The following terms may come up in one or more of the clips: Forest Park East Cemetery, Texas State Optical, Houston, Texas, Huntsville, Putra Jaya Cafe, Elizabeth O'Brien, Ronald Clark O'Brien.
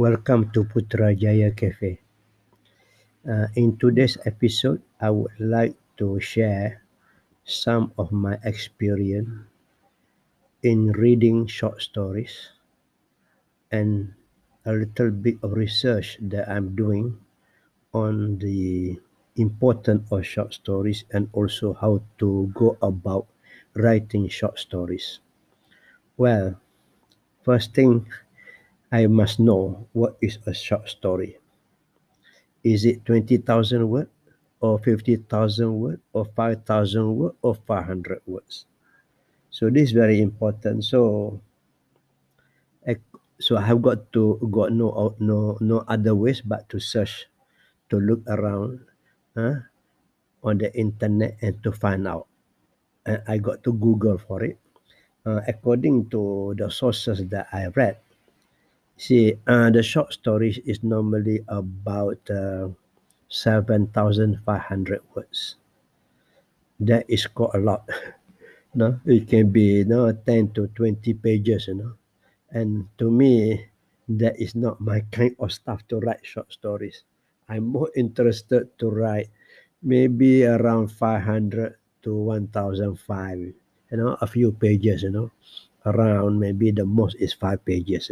Welcome to Putra Jaya Cafe. In today's episode, I would like to share some of my experience in reading short stories and a little bit of research that I'm doing on the importance of short stories and also how to go about writing short stories. Well, first thing, I must know what is a short story. Is it 20,000 words or 50,000 words or 5,000 words or 500 words? So this is very important. So I have got to no other ways but to search, to look around on the internet and to find out. And I got to Google for it. According to the sources that I read, the short story is normally about 7,500 words. That is quite a lot. No, it can be 10 to 20 pages, And to me, that is not my kind of stuff to write short stories. I'm more interested to write maybe around 500 to 1,005, a few pages, Around maybe the most is 5 pages,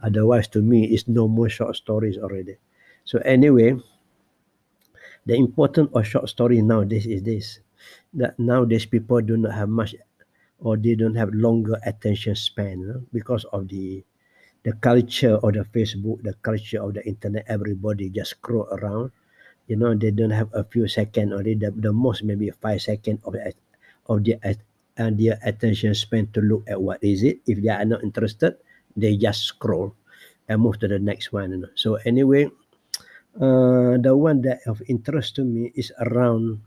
Otherwise, to me, it's no more short stories already. So anyway, the importance of short story nowadays is this, that nowadays people do not have much, or they don't have longer attention span because of the culture of the Facebook, the culture of the internet. Everybody just scroll around, they don't have a few seconds already. The most maybe 5 seconds of their attention span to look at what is it. If they are not interested, they just scroll and move to the next one. So anyway, the one that of interest to me is around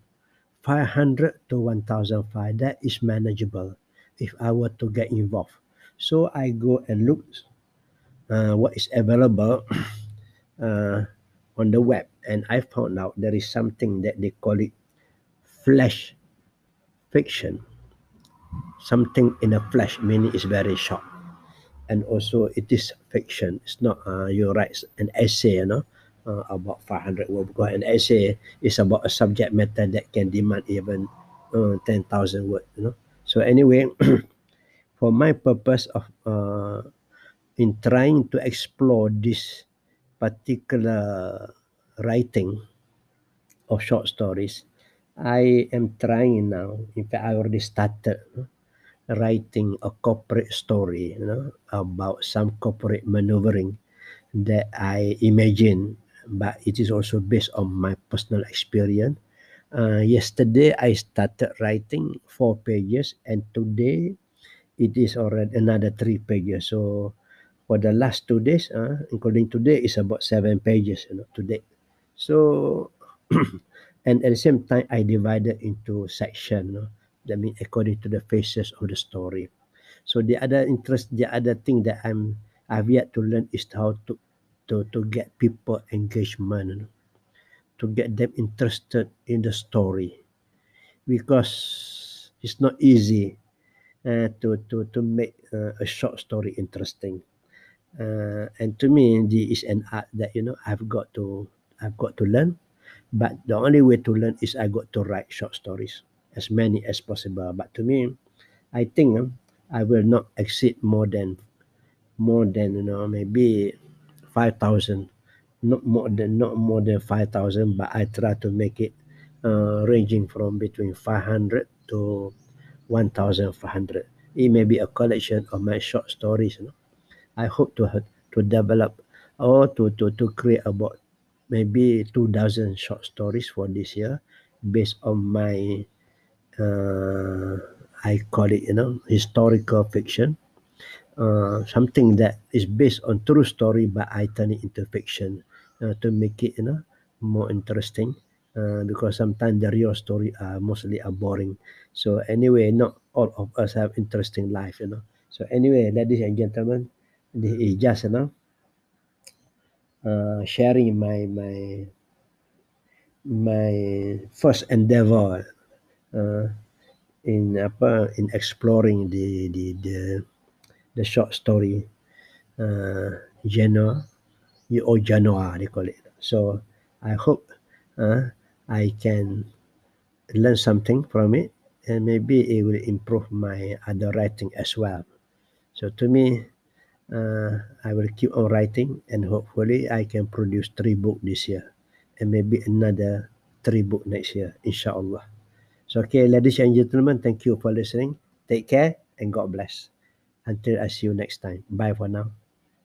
500 to 1,005. That is manageable if I were to get involved. So I go and look what is available on the web, and I found out there is something that they call it flash fiction. Something in a flash, meaning it's very short. And also, it is fiction. It's not you write an essay, about 500 words. Because an essay is about a subject matter that can demand even 10,000 words, So anyway, for my purpose of in trying to explore this particular writing of short stories, I am trying now. In fact, I already started. Writing a corporate story, about some corporate maneuvering that I imagine, but it is also based on my personal experience. Yesterday, I started writing 4 pages, and today it is already another 3 pages. So for the last 2 days, including today, is about 7 pages, today. So, and at the same time, I divided into sections, That means according to the phases of the story. So the other thing that I've yet to learn is how to get people engagement, to get them interested in the story, because it's not easy to make a short story interesting. And to me, this is an art that I've got to learn. But the only way to learn is I got to write short stories. As many as possible, but to me, I think I will not exceed more than maybe 5,000, not more than 5,000. But I try to make it ranging from between 500 to 1,500. It may be a collection of my short stories. I hope to develop or to create about maybe 2,000 short stories for this year, based on my I call it, historical fiction, something that is based on true story, but I turn it into fiction to make it, more interesting, because sometimes the real story mostly are boring. So anyway, not all of us have interesting life, So anyway, ladies and gentlemen, this is just, sharing my first endeavor in exploring the short story genre or Janoa, they call it. So I hope I can learn something from it, and maybe it will improve my other writing as well. So to me, I will keep on writing, and hopefully I can produce 3 books this year, and maybe another 3 books next year, inshallah. So, okay, ladies and gentlemen, thank you for listening. Take care and God bless. Until I see you next time. Bye for now.